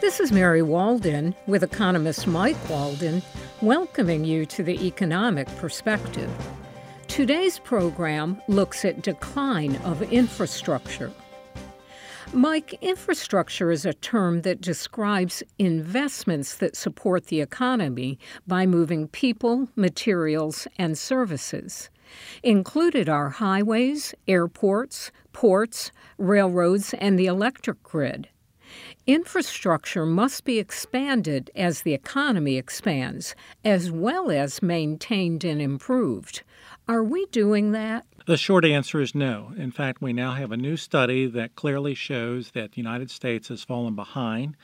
This is Mary Walden with economist Mike Walden, welcoming you to the Economic Perspective. Today's program looks at decline of infrastructure. Mike, infrastructure is a term that describes investments that support the economy by moving people, materials, and services. Included are highways, airports, ports, railroads, and the electric grid. Infrastructure must be expanded as the economy expands, as well as maintained and improved. Are we doing that? The short answer is no. In fact, we now have a new study that clearly shows that the United States has fallen behind,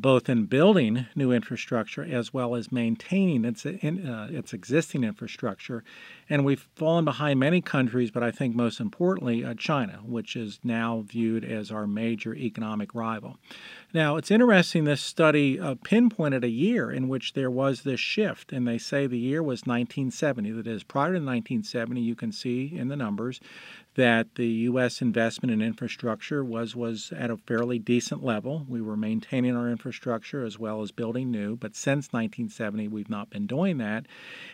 both in building new infrastructure as well as maintaining its existing infrastructure. And we've fallen behind many countries, but I think most importantly, China, which is now viewed as our major economic rival. Now, it's interesting, this study pinpointed a year in which there was this shift, and they say the year was 1970. That is, prior to 1970, you can see in the numbers that the U.S. investment in infrastructure was at a fairly decent level. We were maintaining our infrastructure as well as building new, but since 1970, we've not been doing that.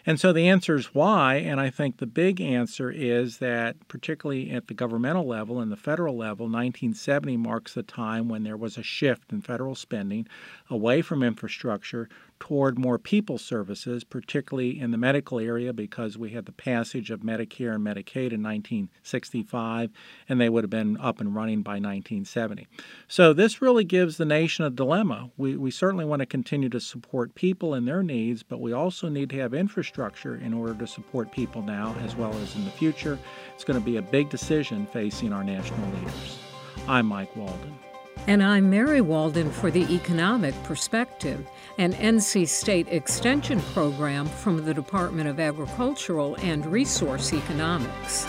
And so the answer is why, and I think the big answer is that, particularly at the governmental level and the federal level, 1970 marks the time when there was a shift in federal spending away from infrastructure toward more people services, particularly in the medical area, because we had the passage of Medicare and Medicaid in 1965, and they would have been up and running by 1970. So this really gives the nation a dilemma. We certainly want to continue to support people and their needs, but we also need to have infrastructure in order to support people now as well as in the future. It's going to be a big decision facing our national leaders. I'm Mike Walden. And I'm Mary Walden for the Economic Perspective, an NC State Extension program from the Department of Agricultural and Resource Economics.